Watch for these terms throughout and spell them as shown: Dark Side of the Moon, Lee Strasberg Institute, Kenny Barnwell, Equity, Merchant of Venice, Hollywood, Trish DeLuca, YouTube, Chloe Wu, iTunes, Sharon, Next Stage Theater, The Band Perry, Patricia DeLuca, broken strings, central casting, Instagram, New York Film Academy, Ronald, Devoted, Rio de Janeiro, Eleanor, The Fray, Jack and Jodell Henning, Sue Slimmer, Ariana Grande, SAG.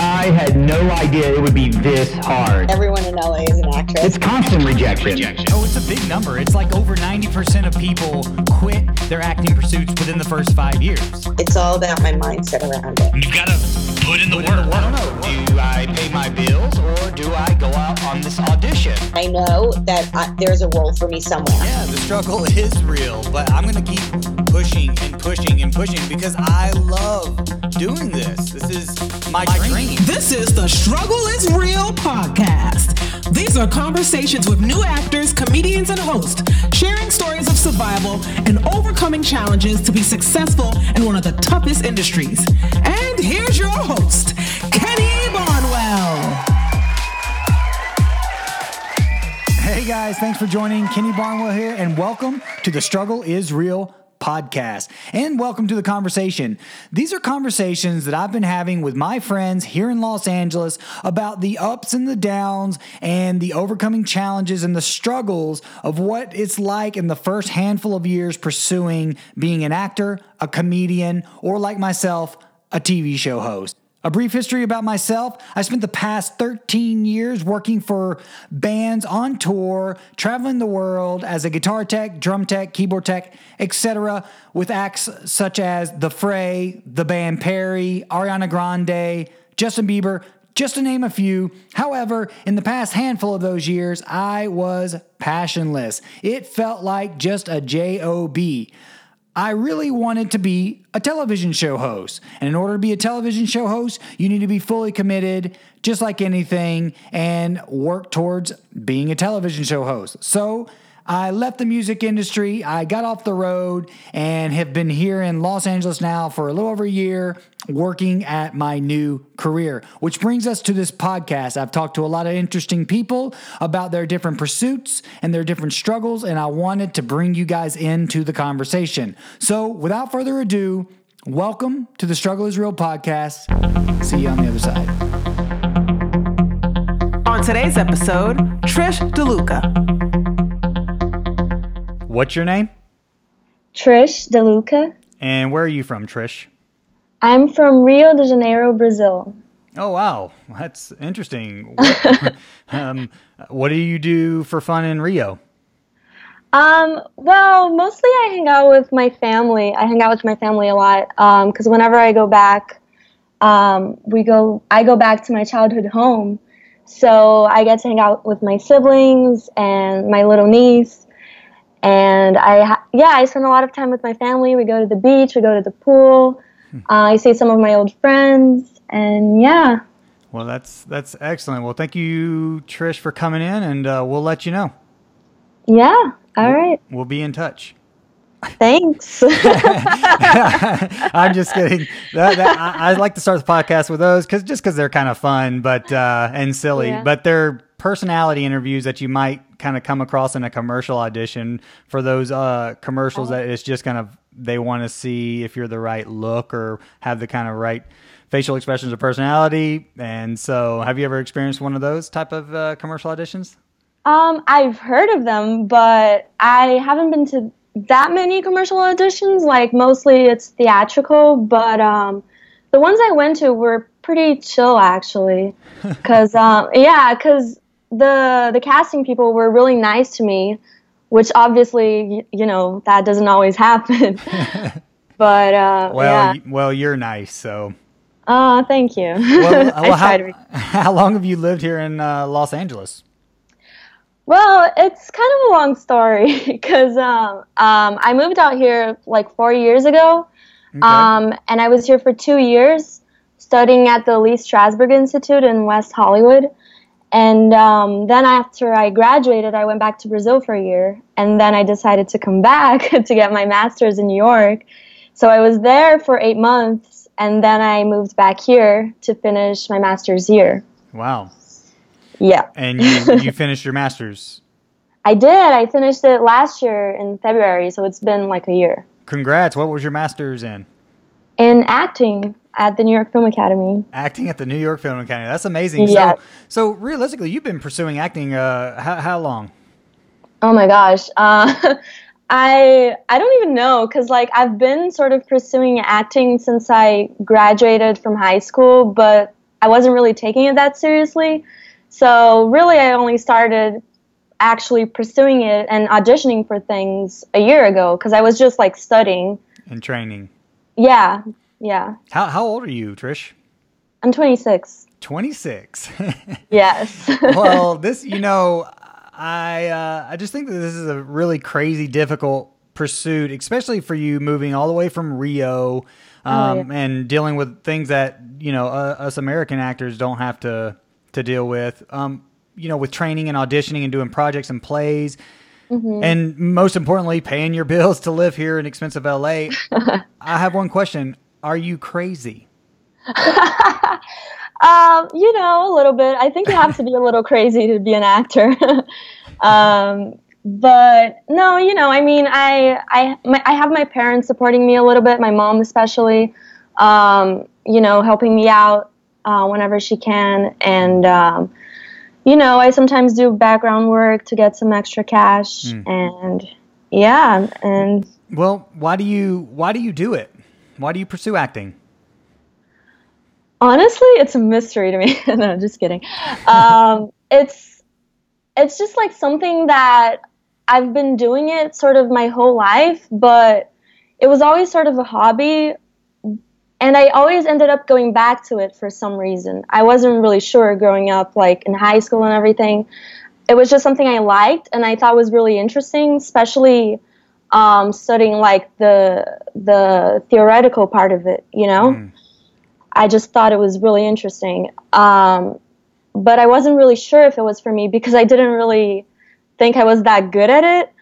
I had no idea it would be this hard. Everyone in LA is an actress. It's constant rejection. Oh, it's a big number. It's like over 90% of people quit their acting pursuits within the first 5 years. It's all about my mindset around it. You've got to put in the work. I don't know. Do I pay my bills or do I go out on this audition? I know that there's a role for me somewhere. Yeah, the struggle is real, but I'm going to keep pushing and pushing and pushing because I love doing this. This is my dream. This is the Struggle is Real podcast. These are conversations with new actors, comedians, and hosts, sharing stories of survival and overcoming challenges to be successful in one of the toughest industries. And here's your host, Kenny Barnwell. Hey guys, thanks for joining. Kenny Barnwell here, and welcome to the Struggle is Real podcast. And welcome to the conversation. These are conversations that I've been having with my friends here in Los Angeles about the ups and the downs and the overcoming challenges and the struggles of what it's like in the first handful of years pursuing being an actor, a comedian, or like myself, a TV show host. A brief history about myself. I spent the past 13 years working for bands on tour, traveling the world as a guitar tech, drum tech, keyboard tech, etc., with acts such as The Fray, The Band Perry, Ariana Grande, Justin Bieber, just to name a few. However, in the past handful of those years, I was passionless. It felt like just a J-O-B. I really wanted to be a television show host. And in order to be a television show host, you need to be fully committed, just like anything, and work towards being a television show host. So I left the music industry, I got off the road, and have been here in Los Angeles now for a little over a year, working at my new career, which brings us to this podcast. I've talked to a lot of interesting people about their different pursuits and their different struggles, and I wanted to bring you guys into the conversation. So without further ado, welcome to the Struggle is Real podcast. See you on the other side. On today's episode, Trish DeLuca. What's your name? Trish DeLuca. And where are you from, Trish? I'm from Rio de Janeiro, Brazil. Oh, wow. That's interesting. What do you do for fun in Rio? Well, mostly I hang out with my family. I hang out with my family a lot because whenever I go back, I go back to my childhood home. So I get to hang out with my siblings and my little niece. And I spend a lot of time with my family. We go to the beach. We go to the pool. I see some of my old friends, and yeah. Well, that's excellent. Well, thank you, Trish, for coming in, and we'll let you know. Yeah, all right. We'll be in touch. Thanks. I'm just kidding. I like to start the podcast with those because they're kind of fun and silly, yeah. But they're personality interviews that you might kind of come across in a commercial audition for those commercials that it's just kind of they want to see if you're the right look or have the kind of right facial expressions or personality. And so have you ever experienced one of those type of commercial auditions? I've heard of them, but I haven't been to that many commercial auditions. Like mostly it's theatrical, but the ones I went to were pretty chill actually. Because the casting people were really nice to me. Which obviously, you know, that doesn't always happen. But, well, yeah. Well, you're nice, so. Oh, thank you. Well, how long have you lived here in Los Angeles? Well, it's kind of a long story because I moved out here like 4 years ago. Okay. And I was here for 2 years studying at the Lee Strasberg Institute in West Hollywood. And then after I graduated, I went back to Brazil for a year. And then I decided to come back to get my master's in New York. So I was there for 8 months. And then I moved back here to finish my master's year. Wow. Yeah. And you finished your master's? I did. I finished it last year in February. So it's been like a year. Congrats. What was your master's in? In acting. At the New York Film Academy. Acting at the New York Film Academy. That's amazing. Yeah. So realistically, you've been pursuing acting how long? Oh, my gosh. I don't even know because, like, I've been sort of pursuing acting since I graduated from high school. But I wasn't really taking it that seriously. So really I only started actually pursuing it and auditioning for things a year ago because I was just like studying. And training. Yeah, yeah. How old are you, Trish? I'm 26. 26? Yes. Well, this, you know, I just think that this is a really crazy, difficult pursuit, especially for you moving all the way from Rio and dealing with things that, you know, us American actors don't have to deal with, you know, with training and auditioning and doing projects and plays and most importantly, paying your bills to live here in expensive LA. I have one question. Are you crazy? You know, a little bit. I think you have to be a little crazy to be an actor. But no, you know, I mean, I have my parents supporting me a little bit, my mom especially, you know, helping me out whenever she can. And, you know, I sometimes do background work to get some extra cash. And yeah. And well, why do you do it? Why do you pursue acting? Honestly, it's a mystery to me. No, just kidding. It's just like something that I've been doing it sort of my whole life, but it was always sort of a hobby. And I always ended up going back to it for some reason. I wasn't really sure growing up, like in high school and everything. It was just something I liked and I thought was really interesting, especially studying like the theoretical part of it, you know? I just thought it was really interesting. But I wasn't really sure if it was for me because I didn't really think I was that good at it.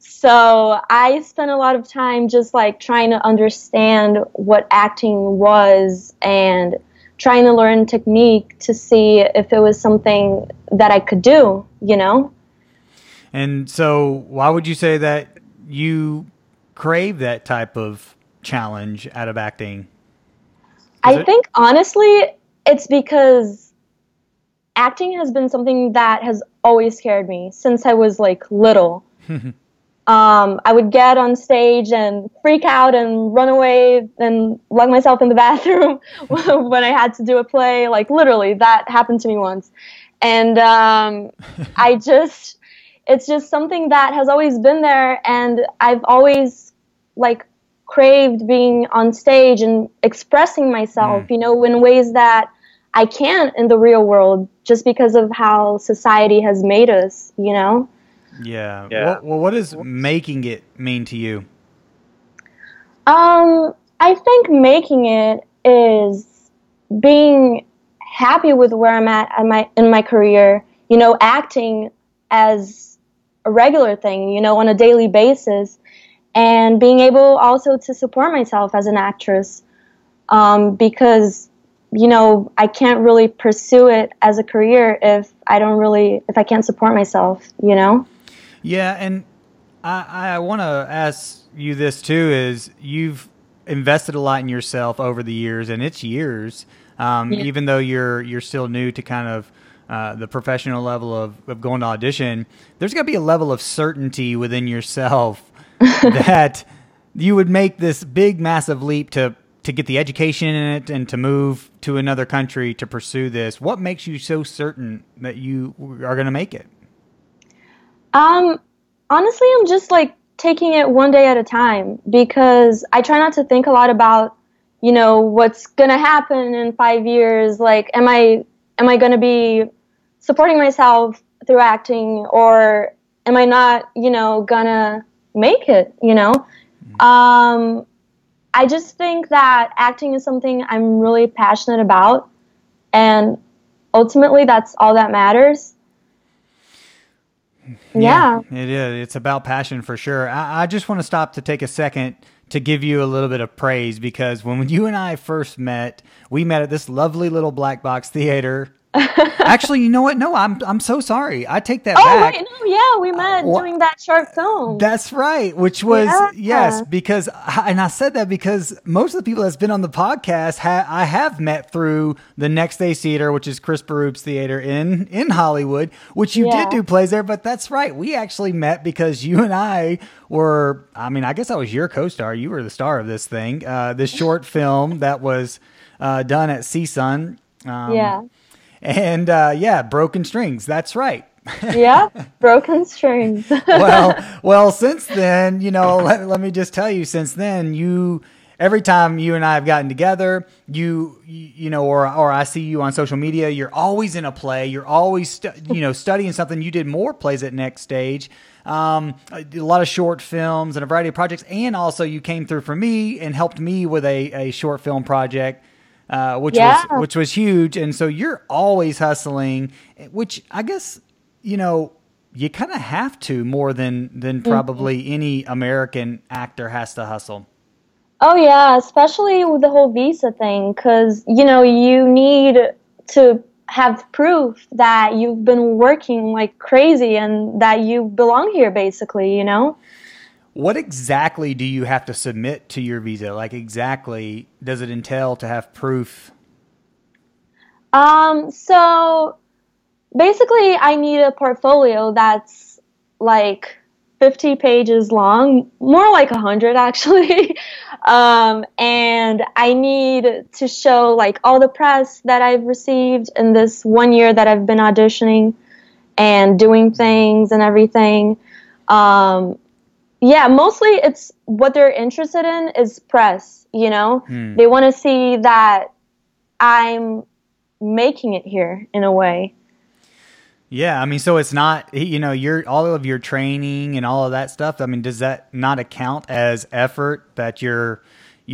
So I spent a lot of time just like trying to understand what acting was and trying to learn technique to see if it was something that I could do, you know? And so why would you say that you crave that type of challenge out of acting? I think honestly, it's because acting has been something that has always scared me since I was like little. I would get on stage and freak out and run away and lock myself in the bathroom when I had to do a play. Like literally, that happened to me once. And it's just something that has always been there. And I've always like craved being on stage and expressing myself, you know, in ways that I can't in the real world just because of how society has made us, you know? Yeah. Well, what does making it mean to you? I think making it is being happy with where I'm at in my career, you know, acting as a regular thing, you know, on a daily basis, and being able also to support myself as an actress because you know, I can't really pursue it as a career if I can't support myself, you know? Yeah. And I want to ask you this too, is you've invested a lot in yourself over the years, and it's years, even though you're still new to kind of the professional level of going to audition, there's gotta be a level of certainty within yourself that you would make this big, massive leap to get the education in it and to move to another country to pursue this. What makes you so certain that you are going to make it? Honestly, I'm just like taking it one day at a time because I try not to think a lot about, you know, what's going to happen in 5 years. Like, am I going to be supporting myself through acting, or am I not, you know, gonna make it, you know? I just think that acting is something I'm really passionate about, and ultimately that's all that matters. Yeah. It is. It's about passion for sure. I just want to stop to take a second to give you a little bit of praise, because when you and I first met, we met at this lovely little black box theater. Actually, you know what? No, I'm so sorry. I take that back. Oh, wait, no, yeah, we met doing that short film. That's right, which was, yes, because, and I said that because most of the people that's been on the podcast, I have met through the Next Stage Theater, which is Chris Berube Theater in Hollywood, which you did do plays there, but that's right. We actually met because you and I were, I mean, I guess I was your co-star. You were the star of this thing, this short film that was done at CSUN. And Broken Strings. That's right. Yeah, Broken Strings. well, since then, let me just tell you, since then, every time you and I have gotten together, or I see you on social media, you're always in a play. You're always, studying something. You did more plays at Next Stage, a lot of short films and a variety of projects. And also you came through for me and helped me with a short film project, which was huge. And so you're always hustling, which I guess, you kind of have to more than probably any American actor has to hustle. Oh, yeah, especially with the whole visa thing, because, you need to have proof that you've been working like crazy and that you belong here, basically, What exactly do you have to submit to your visa? Like, exactly does it entail to have proof? So, basically, I need a portfolio that's, like, 50 pages long, more like 100 actually. And I need to show like all the press that I've received in this 1 year that I've been auditioning and doing things and everything. Mostly it's what they're interested in is press, They want to see that I'm making it here in a way. Yeah, I mean, so it's not, all of your training and all of that stuff, I mean, does that not account as effort that you're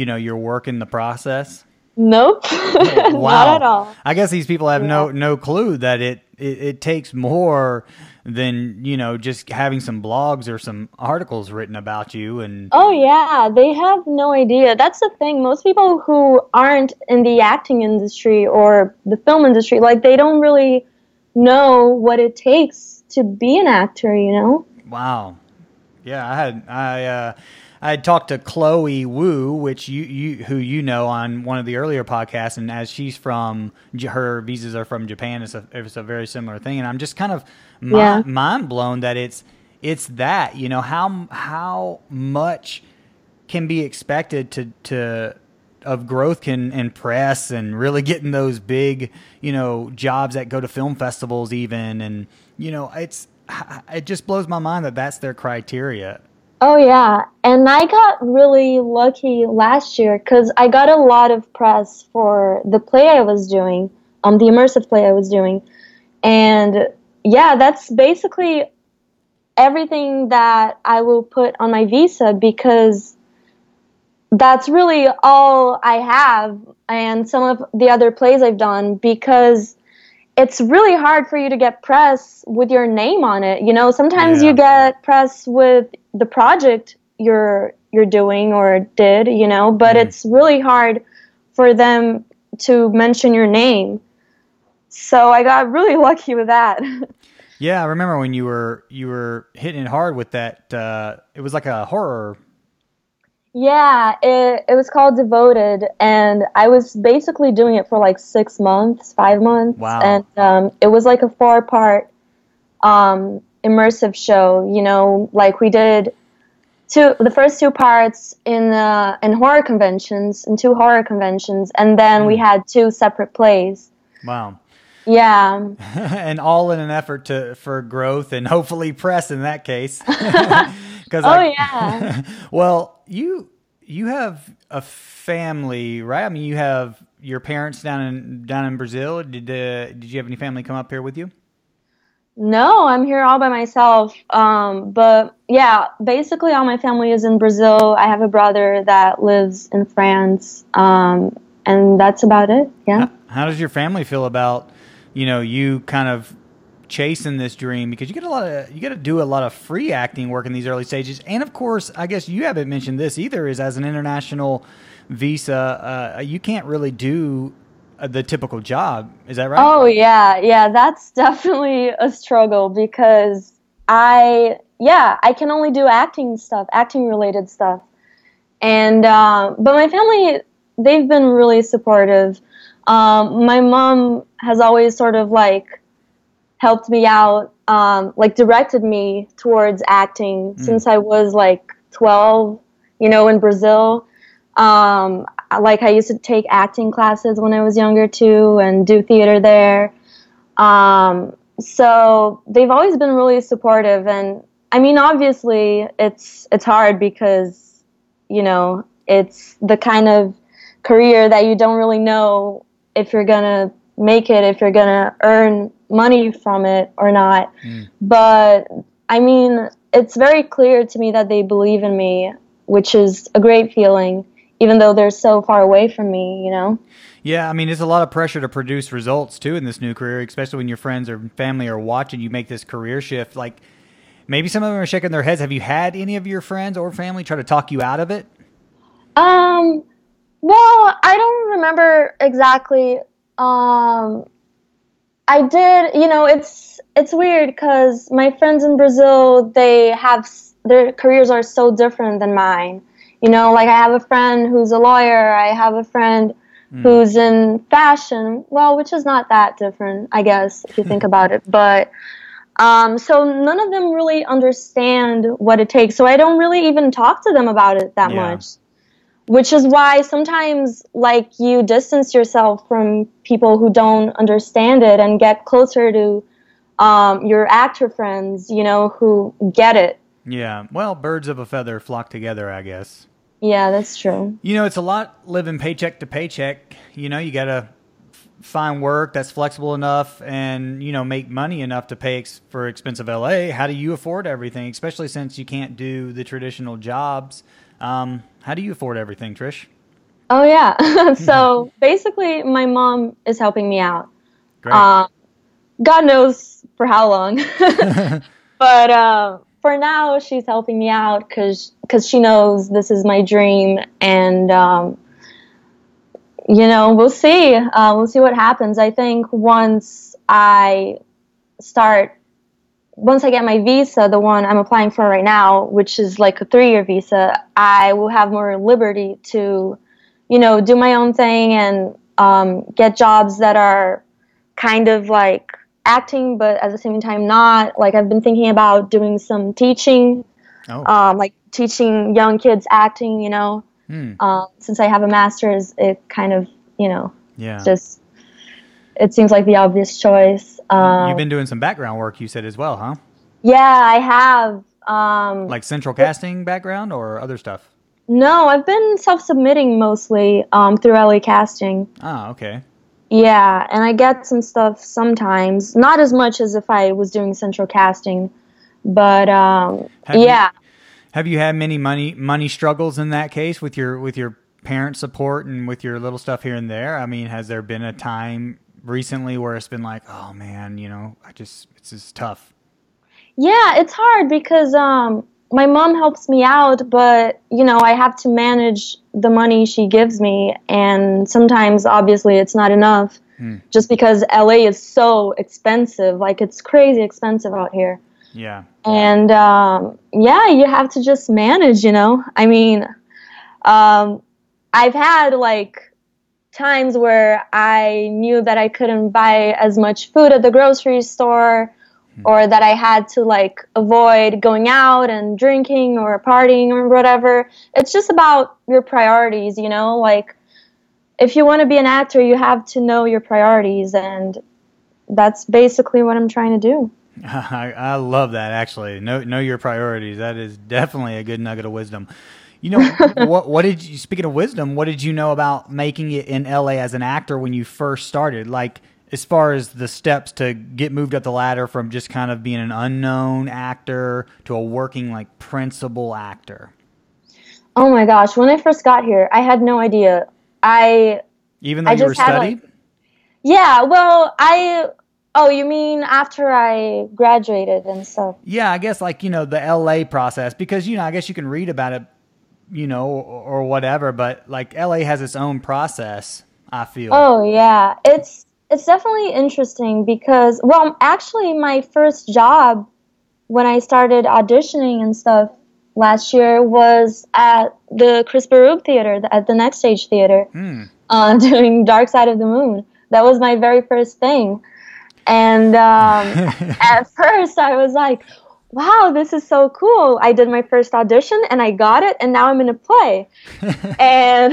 working the process? Nope, wow. Not at all. I guess these people have no clue that it takes more than, just having some blogs or some articles written about you. And oh, yeah, they have no idea. That's the thing. Most people who aren't in the acting industry or the film industry, like, they don't really know what it takes to be an actor, Wow. Yeah, I had talked to Chloe Wu, which who on one of the earlier podcasts, and as she's from, her visas are from Japan, it's a very similar thing, and I'm just kind of mind blown that it's that, how much can be expected of growth can impress and really getting those big, jobs that go to film festivals even. And, it just blows my mind that that's their criteria. Oh, yeah. And I got really lucky last year because I got a lot of press for the play I was doing, the immersive play I was doing. And, that's basically everything that I will put on my visa because that's really all I have, and some of the other plays I've done, because it's really hard for you to get press with your name on it. Sometimes you get press with the project you're doing or did, but it's really hard for them to mention your name. So I got really lucky with that. Yeah, I remember when you were hitting it hard with that. It was like a horror. Yeah, it was called Devoted, and I was basically doing it for like 5 months. Wow. And it was like a 4-part immersive show, like we did the first 2 parts in horror conventions, in 2 horror conventions, and then we had 2 separate plays. Wow. Yeah. And all in an effort for growth and hopefully press in that case. Well, you have a family, right? I mean, you have your parents down in Brazil. Did you have any family come up here with you? No, I'm here all by myself. Basically all my family is in Brazil. I have a brother that lives in France. And that's about it. Yeah. How does your family feel about, you kind of chasing this dream, because you got to do a lot of free acting work in these early stages, and of course, I guess you haven't mentioned this either, is as an international visa, you can't really do the typical job. Is that right? Oh yeah, that's definitely a struggle because I can only do acting related stuff, and but my family, they've been really supportive. My mom has always sort of like helped me out, directed me towards acting since I was like 12, in Brazil. like I used to take acting classes when I was younger too and do theater there. So they've always been really supportive. And I mean, obviously it's hard because, you know, it's the kind of career that you don't really know if you're going to make it, if you're going to earn money from it or not. Mm. But I mean, it's very clear to me that they believe in me, which is a great feeling, even though they're so far away from me, you know? Yeah, I mean, it's a lot of pressure to produce results, too, in this new career, especially when your friends or family are watching you make this career shift. Like, maybe some of them are shaking their heads. Have you had any of your friends or family try to talk you out of it? Well, I don't remember exactly. I did, you know, it's weird because my friends in Brazil, they have, their careers are so different than mine. You know, like I have a friend who's a lawyer. I have a friend who's in fashion. Well, which is not that different, I guess, if you think about it. But so none of them really understand what it takes. So I don't really even talk to them about it that much, which is why sometimes, like, you distance yourself from people who don't understand it and get closer to your actor friends, you know, who get it. Yeah, well, birds of a feather flock together, I guess. Yeah, that's true. You know, it's a lot living paycheck to paycheck. You know, you got to find work that's flexible enough and, you know, make money enough to pay for expensive LA. How do you afford everything, especially since you can't do the traditional jobs? How do you afford everything, Trish? Oh, yeah. So basically, my mom is helping me out. Great. God knows for how long. But for now, she's helping me out because she knows this is my dream. And, you know, we'll see. We'll see what happens. I think once I get my visa, the one I'm applying for right now, which is like a 3-year visa, I will have more liberty to, you know, do my own thing and get jobs that are kind of like acting, but at the same time not. Like, I've been thinking about doing some teaching, like teaching young kids acting, you know. Since I have a master's, it kind of, you know, just it seems like the obvious choice. You've been doing some background work, you said, as well, huh? Yeah, I have. Like central casting background or other stuff? No, I've been self-submitting mostly through LA Casting. Oh, okay. Yeah, and I get some stuff sometimes. Not as much as if I was doing central casting, but Have you had many money struggles in that case with your parent support and with your little stuff here and there? I mean, has there been a time recently where it's been like, oh man, you know, it's just tough? Yeah, it's hard because my mom helps me out, but you know, I have to manage the money she gives me, and sometimes obviously it's not enough just because LA is so expensive. Like, it's crazy expensive out here. Yeah. And yeah, you have to just manage, you know. I mean, I've had like times where I knew that I couldn't buy as much food at the grocery store, or that I had to like avoid going out and drinking or partying or whatever. It's just about your priorities, you know. Like, if you want to be an actor, you have to know your priorities, and that's basically what I'm trying to do. I love that, actually. Know your priorities. That is definitely a good nugget of wisdom. You know, what did you, speaking of wisdom, what did you know about making it in LA as an actor when you first started? Like, as far as the steps to get moved up the ladder from just kind of being an unknown actor to a working, like, principal actor. Oh my gosh. When I first got here, I had no idea. Even though you were studied? Like, yeah. Well, oh, you mean after I graduated and stuff? Yeah, I guess, like, you know, the LA process, because, you know, I guess you can read about it, you know, or whatever, but like LA has its own process, I feel. Oh yeah, it's definitely interesting because, well, actually my first job when I started auditioning and stuff last year was at the Chris Berube Theater, at the Next Stage Theater, doing Dark Side of the Moon. That was my very first thing. And at first I was like, wow, this is so cool. I did my first audition and I got it, and now I'm in a play. And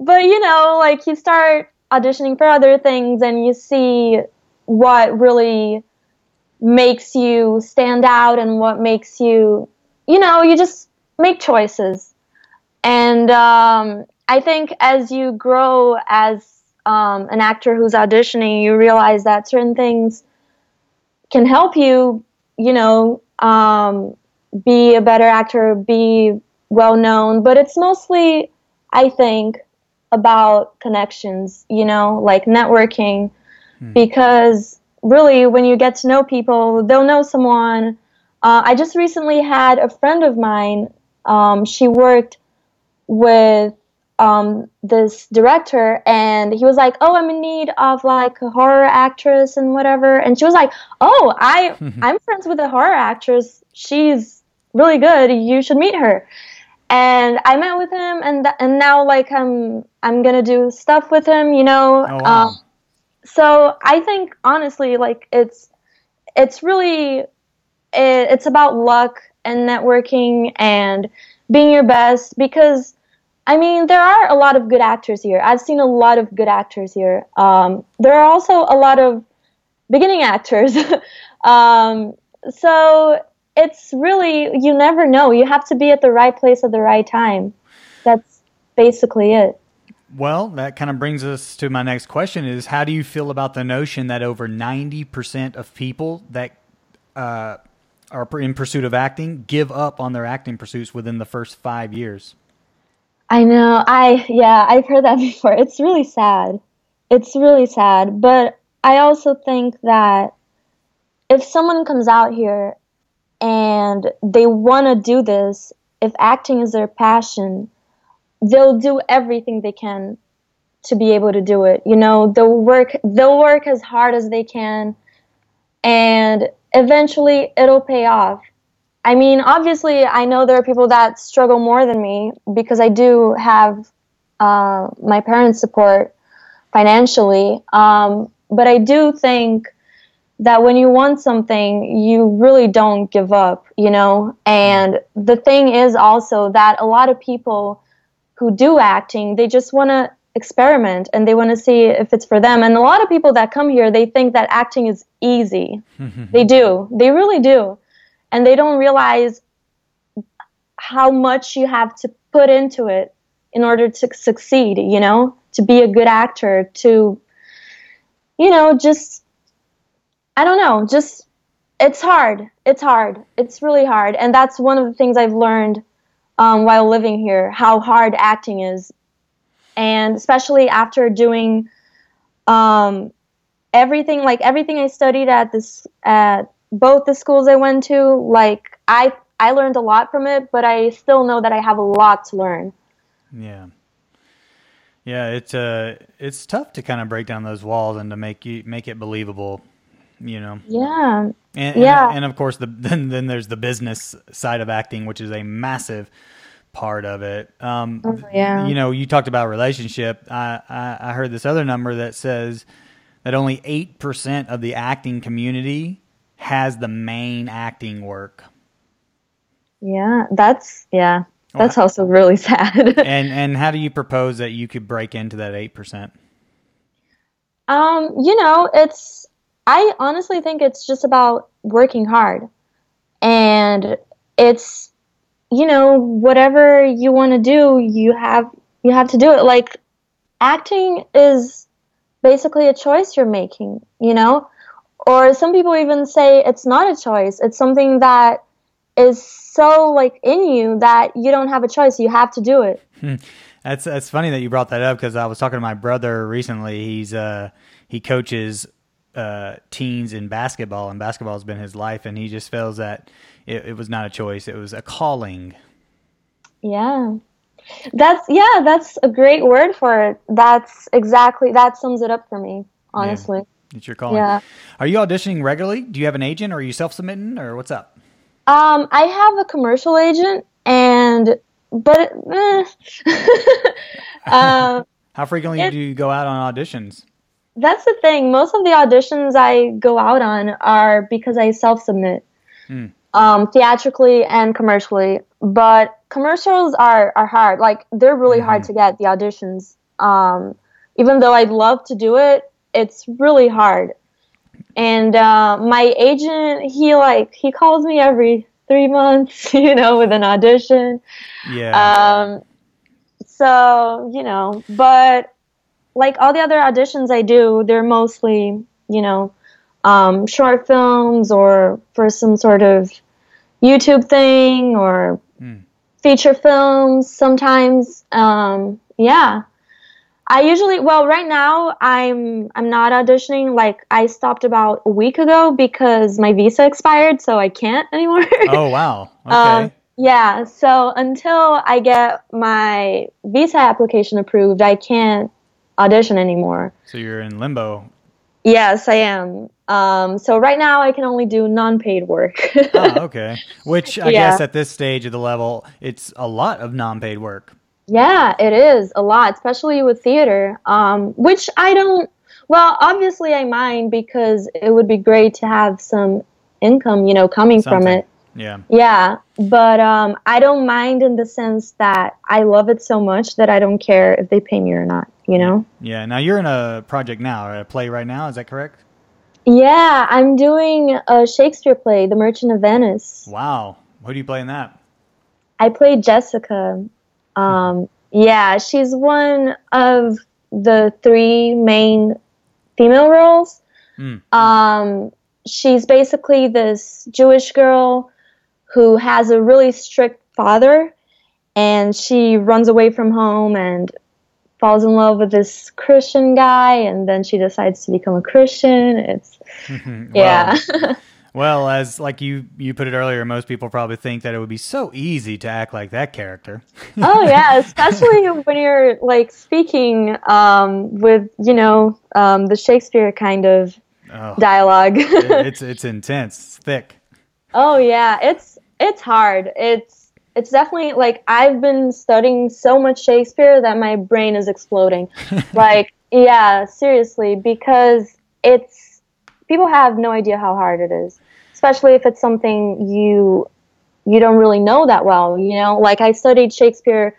but, you know, like, you start auditioning for other things and you see what really makes you stand out and what makes you, you know, you just make choices. And I think as you grow as an actor who's auditioning, you realize that certain things can help you, you know, be a better actor, be well known. But it's mostly, I think, about connections, you know, like networking, because really when you get to know people, they'll know someone. I just recently had a friend of mine. She worked with this director, and he was like, oh, I'm in need of like a horror actress and whatever. And she was like, oh, I'm friends with a horror actress. She's really good. You should meet her. And I met with him, and now like I'm gonna do stuff with him, you know. Oh, wow. So I think honestly, like it's really about luck and networking and being your best, because I mean there are a lot of good actors here. I've seen a lot of good actors here. There are also a lot of beginning actors. So it's really, you never know. You have to be at the right place at the right time. That's basically it. Well, that kind of brings us to my next question is, how do you feel about the notion that over 90% of people that are in pursuit of acting give up on their acting pursuits within the first 5 years? I know. I've heard that before. It's really sad. But I also think that if someone comes out here and they want to do this, if acting is their passion, they'll do everything they can to be able to do it. You know, they'll work as hard as they can, and eventually it'll pay off. I mean, obviously, I know there are people that struggle more than me because I do have my parents' support financially. But I do think that when you want something, you really don't give up, you know? And the thing is also that a lot of people who do acting, they just want to experiment and they want to see if it's for them. And a lot of people that come here, they think that acting is easy. They do. They really do. And they don't realize how much you have to put into it in order to succeed, you know, to be a good actor, to, you know, just... I don't know, just, it's hard, it's really hard, and that's one of the things I've learned while living here, how hard acting is, and especially after doing everything I studied at both the schools I went to, like, I learned a lot from it, but I still know that I have a lot to learn. Yeah. Yeah, it's tough to kind of break down those walls and to make it believable. You know? Yeah. And of course, then there's the business side of acting, which is a massive part of it. You know, you talked about relationship. I heard this other number that says that only 8% of the acting community has the main acting work. Yeah, that's also really sad. And how do you propose that you could break into that 8%? You know, I honestly think it's just about working hard, and it's, you know, whatever you want to do, you have to do it. Like, acting is basically a choice you're making, you know, or some people even say it's not a choice. It's something that is so like in you that you don't have a choice. You have to do it. That's funny that you brought that up, because I was talking to my brother recently. He's he coaches teens in basketball, and basketball has been his life, and he just feels that it was not a choice, it was a calling. That's a great word for it. That sums it up for me, honestly. Yeah, it's your calling. Yeah. Are you auditioning regularly? Do you have an agent, or are you self-submitting, or what's up? I have a commercial agent, How frequently do you go out on auditions? That's the thing. Most of the auditions I go out on are because I self-submit. theatrically and commercially. But commercials are hard. Like, they're really hard to get, the auditions. Even though I'd love to do it, it's really hard. And my agent, he calls me every 3 months, with an audition. Yeah. So, but like all the other auditions I do, they're mostly, short films or for some sort of YouTube thing or feature films sometimes. Right now I'm not auditioning. Like, I stopped about a week ago because my visa expired, so I can't anymore. Oh, wow. Okay. So until I get my visa application approved, I can't audition anymore. So you're in limbo. Yes, I am. So right now I can only do non-paid work. Oh, okay. Which I guess at this stage of the level, it's a lot of non-paid work. Yeah, it is a lot, especially with theater, which I don't, obviously I mind because it would be great to have some income, coming from it. Yeah. Yeah. But I don't mind in the sense that I love it so much that I don't care if they pay me or not, Yeah. Now you're in a project now, a play right now. Is that correct? Yeah. I'm doing a Shakespeare play, The Merchant of Venice. Wow. Who do you play in that? I play Jessica. She's one of the three main female roles. She's basically this Jewish girl who has a really strict father, and she runs away from home and falls in love with this Christian guy, and then she decides to become a Christian. It's Well, as like you put it earlier, most people probably think that it would be so easy to act like that character. Oh yeah, especially when you're like speaking with the Shakespeare kind of dialogue. It's intense, it's thick. Oh yeah, it's hard. It's definitely like I've been studying so much Shakespeare that my brain is exploding. Seriously, because it's. People have no idea how hard it is, especially if it's something you don't really know that well, Like, I studied Shakespeare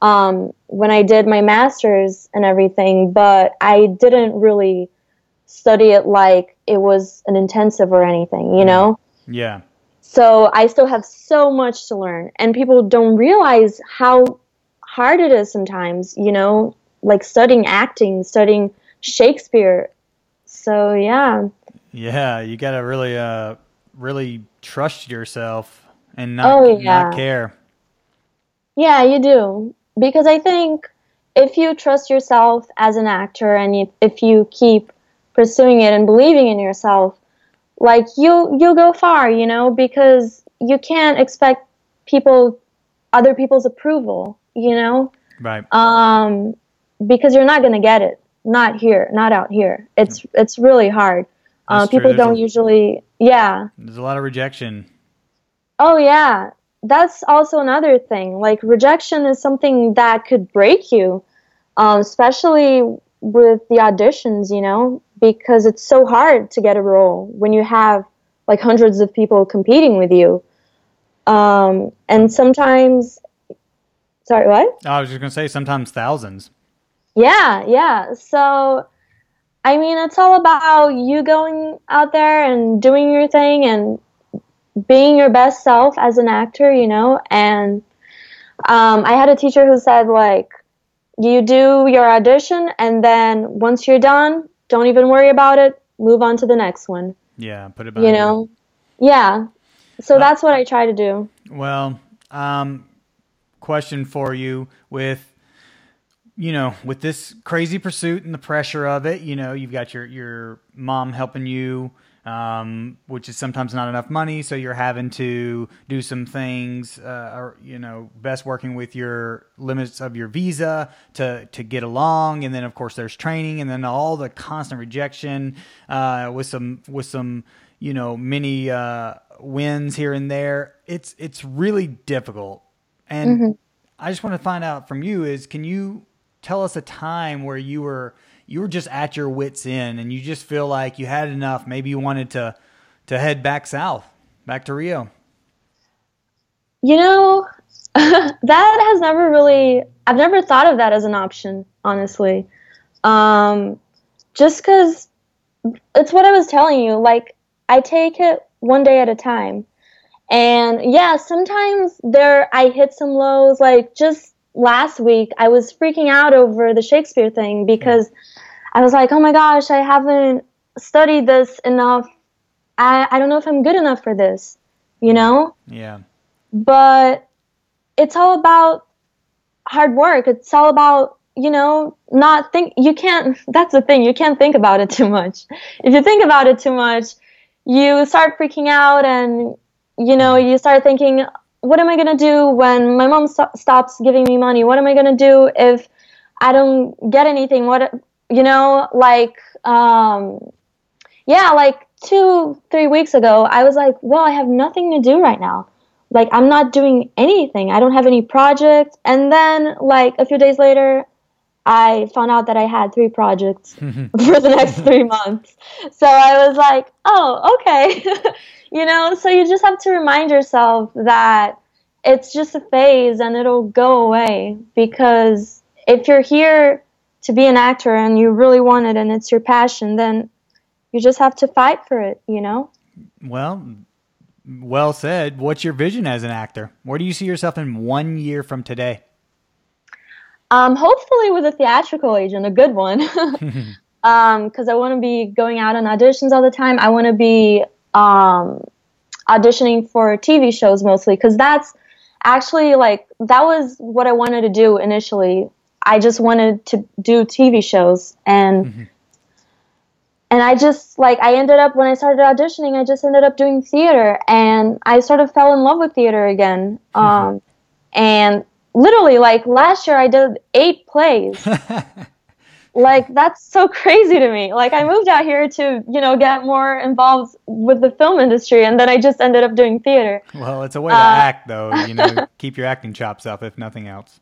when I did my master's and everything, but I didn't really study it like it was an intensive or anything, Yeah. So I still have so much to learn, and people don't realize how hard it is sometimes, Like studying acting, studying Shakespeare. So, yeah. Yeah, you got to really really trust yourself and not care. Yeah, you do. Because I think if you trust yourself as an actor and if you keep pursuing it and believing in yourself, like you'll go far, because you can't expect other people's approval, Right. Because you're not going to get it. Not here, not out here. It's really hard. People don't usually, There's a lot of rejection. Oh, yeah. That's also another thing. Like, rejection is something that could break you, especially with the auditions, because it's so hard to get a role when you have, like, hundreds of people competing with you. And sometimes, sorry, what? I was just going to say sometimes thousands. Yeah. So, I mean, it's all about you going out there and doing your thing and being your best self as an actor, And I had a teacher who said, like, you do your audition, and then once you're done, don't even worry about it. Move on to the next one. Yeah, put it back. Yeah. So that's what I try to do. Well, question for you with. With this crazy pursuit and the pressure of it, you've got your mom helping you, which is sometimes not enough money. So you're having to do some things, best working with your limits of your visa to get along. And then, of course, there's training and then all the constant rejection with some many wins here and there. It's really difficult. And I just want to find out from you is can you tell us a time where you were just at your wits' end and you just feel like you had enough, maybe you wanted to head back south. back to Rio? You know, that has never really, I've never thought of that as an option, honestly. Just because it's what I was telling you, like, I take it one day at a time. And yeah, sometimes I hit some lows. Like just last week, I was freaking out over the Shakespeare thing because I was like, oh my gosh, I haven't studied this enough. I don't know if I'm good enough for this, you know? Yeah. But it's all about hard work. It's all about, you know, not think, you can't, that's the thing, you can't think about it too much. If you think about it too much, you start freaking out and, you know, you start thinking, what am I going to do when my mom stops giving me money? What am I going to do if I don't get anything? What, you know, like, yeah, like 2-3 weeks ago, I was like, well, I have nothing to do right now. Like, I'm not doing anything. I don't have any projects. And then, like, a few days later, I found out that I had 3 projects for the next 3 months. So I was like, oh, okay. You know, so you just have to remind yourself that it's just a phase and it'll go away. Because if you're here to be an actor and you really want it and it's your passion, then you just have to fight for it, you know? Well said. What's your vision as an actor? Where do you see yourself in 1 year from today? Hopefully with a theatrical agent, a good one. Because I want to be going out on auditions all the time. I want to be auditioning for TV shows mostly, because that's actually like, that was what I wanted to do initially. I just wanted to do TV shows. And and I just, like, I ended up, when I started auditioning, I just ended up doing theater. And I sort of fell in love with theater again. And literally, like, last year I did 8 plays. Like, that's so crazy to me. Like, I moved out here to, you know, get more involved with the film industry, and then I just ended up doing theater. Well, it's a way to act, though, you know, keep your acting chops up, if nothing else.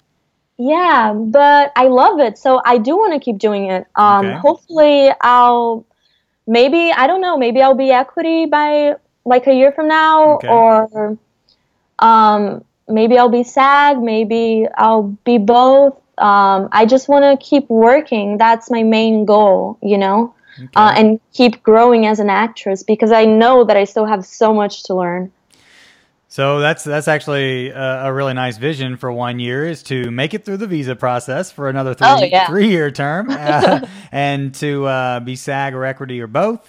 Yeah, but I love it, so I do want to keep doing it. Okay. Hopefully I'll, maybe, I don't know, maybe I'll be Equity by, like, a year from now, or... maybe I'll be SAG, maybe I'll be both. I just want to keep working. That's my main goal, you know, and keep growing as an actress, because I know that I still have so much to learn. So that's actually a really nice vision for 1 year, is to make it through the visa process for another three-year term and to be SAG or Equity or both.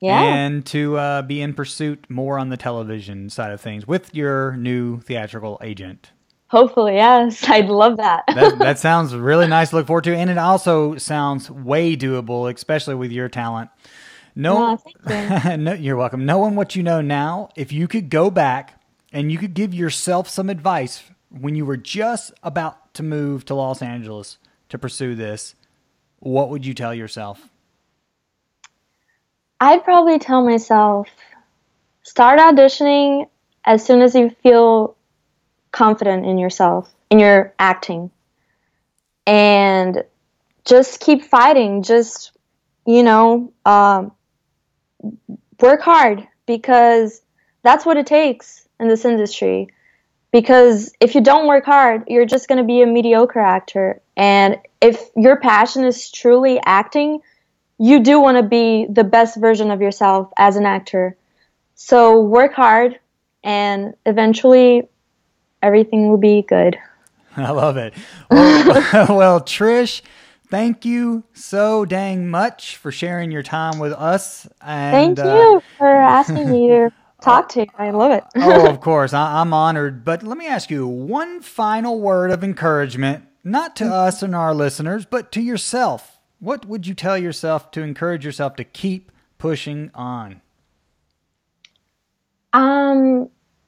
Yeah. And to be in pursuit more on the television side of things with your new theatrical agent. Hopefully, yes. I'd love that. That sounds really nice to look forward to. And it also sounds way doable, especially with your talent. No, thank you. No, you're welcome. Knowing what you know now, if you could go back and you could give yourself some advice when you were just about to move to Los Angeles to pursue this, what would you tell yourself? I'd probably tell myself, start auditioning as soon as you feel confident in yourself, in your acting. And just keep fighting. Just, you know, work hard, because that's what it takes in this industry. Because if you don't work hard, you're just going to be a mediocre actor. And if your passion is truly acting, you do want to be the best version of yourself as an actor. So work hard, and eventually everything will be good. I love it. Well, Trish, thank you so dang much for sharing your time with us. And, thank you for asking me to talk to you. I love it. Oh, of course. I'm honored. But let me ask you one final word of encouragement, not to us and our listeners, but to yourself. What would you tell yourself to encourage yourself to keep pushing on?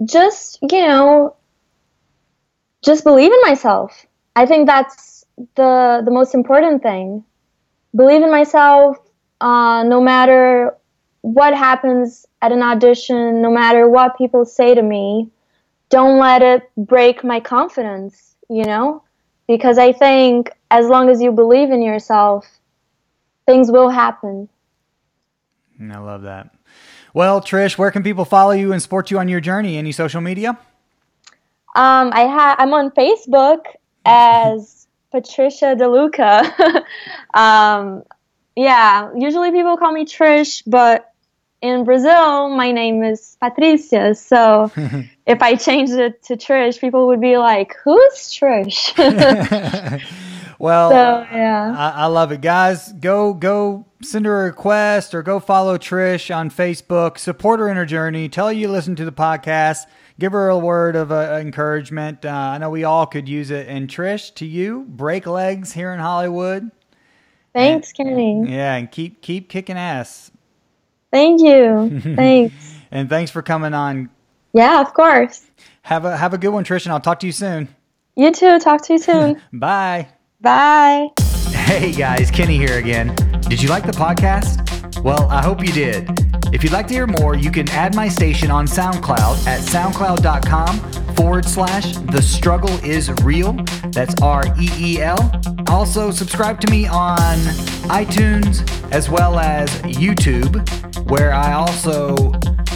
Just, you know, just believe in myself. I think that's the most important thing. Believe in myself, no matter what happens at an audition, no matter what people say to me. Don't let it break my confidence, you know? Because I think as long as you believe in yourself, things will happen. I love that. Well, Trish, where can people follow you and support you on your journey? Any social media? I'm on Facebook as Patricia DeLuca. Yeah, usually people call me Trish, but in Brazil, my name is Patricia. So if I changed it to Trish, people would be like, who's Trish? Well, so, yeah. I love it. Guys, go send her a request or go follow Trish on Facebook. Support her in her journey. Tell her you listen to the podcast. Give her a word of encouragement. I know we all could use it. And Trish, to you, break legs here in Hollywood. Thanks, Kenny. Yeah, and keep kicking ass. Thank you. Thanks. And thanks for coming on. Yeah, of course. Have a good one, Trish, and I'll talk to you soon. You too. Talk to you soon. Bye. Bye. Hey guys, Kenny here again. Did you like the podcast? Well, I hope you did. If you'd like to hear more, you can add my station on SoundCloud at soundcloud.com/thestruggleisreal. That's REEL. Also, subscribe to me on iTunes as well as YouTube, where I also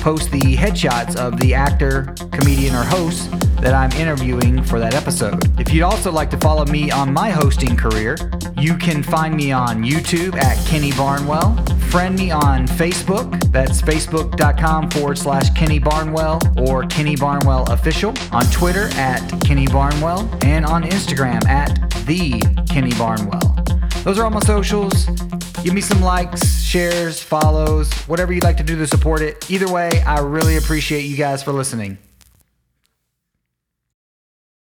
post the headshots of the actor, comedian, or host that I'm interviewing for that episode. If you'd also like to follow me on my hosting career, you can find me on YouTube at Kenny Barnwell. Friend me on Facebook. That's facebook.com/Kenny Barnwell or Kenny Barnwell Official. On Twitter at Kenny Barnwell and on Instagram at The Kenny Barnwell. Those are all my socials. Give me some likes, shares, follows, whatever you'd like to do to support it. Either way, I really appreciate you guys for listening.